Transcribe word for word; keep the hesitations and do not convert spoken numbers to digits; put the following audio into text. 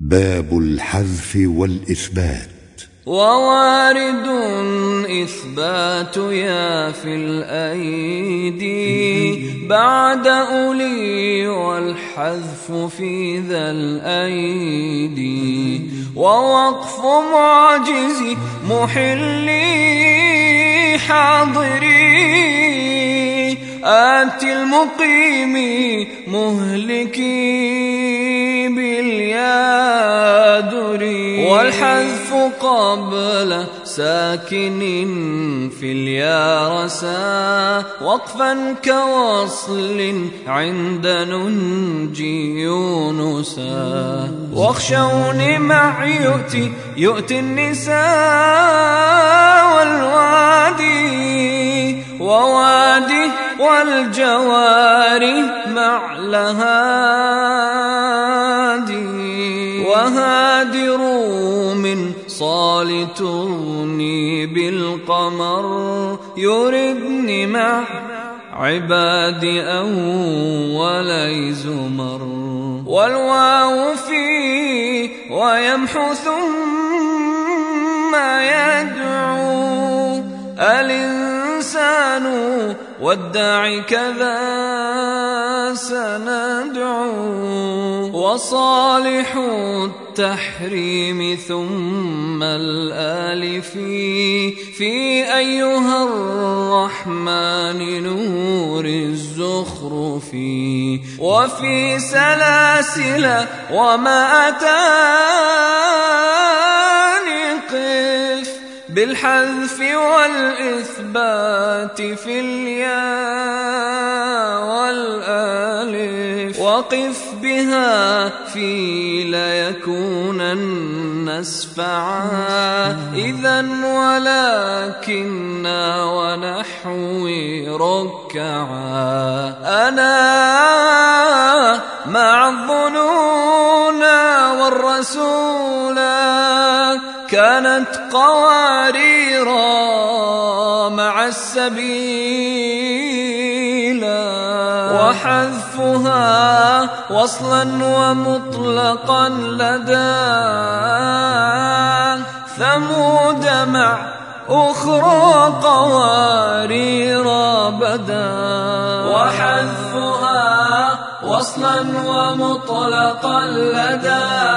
باب الحذف والإثبات. ووارد إثبات يا في الأيدي بعد أولي والحذف في ذا الأيدي ووقف معجزي محلي حاضري آتي المقيم مهلكي باليادري والحذف قبل ساكن في اليا رسا وقفا كوصل عند ننجي يونسا واخشوني مع يؤتي يؤتي النساء والوادي ووادي والجواري مع لهادي وهادروا من صالتوني بالقمر يردني مع عبادي أولي زمر والواو في ويمحو ثم يدعو الإنسان والداعي كذا سندعو وصالح التحريم ثم الآلف في أيها الرحمن نور الزخرف وفي سلاسل وما أتاني قف بالحذف والإثبات في الياء والألف وقف بها في ليكونن نسفعا إذا ولكننا ونحوي ركعا أنا مع الظنون والرسول كانت قواريرا مع السبيل وحذفها وصلا ومطلقا لدى ثمود مع أخرى قواريرا بدا وحذفها وصلا ومطلقا لدى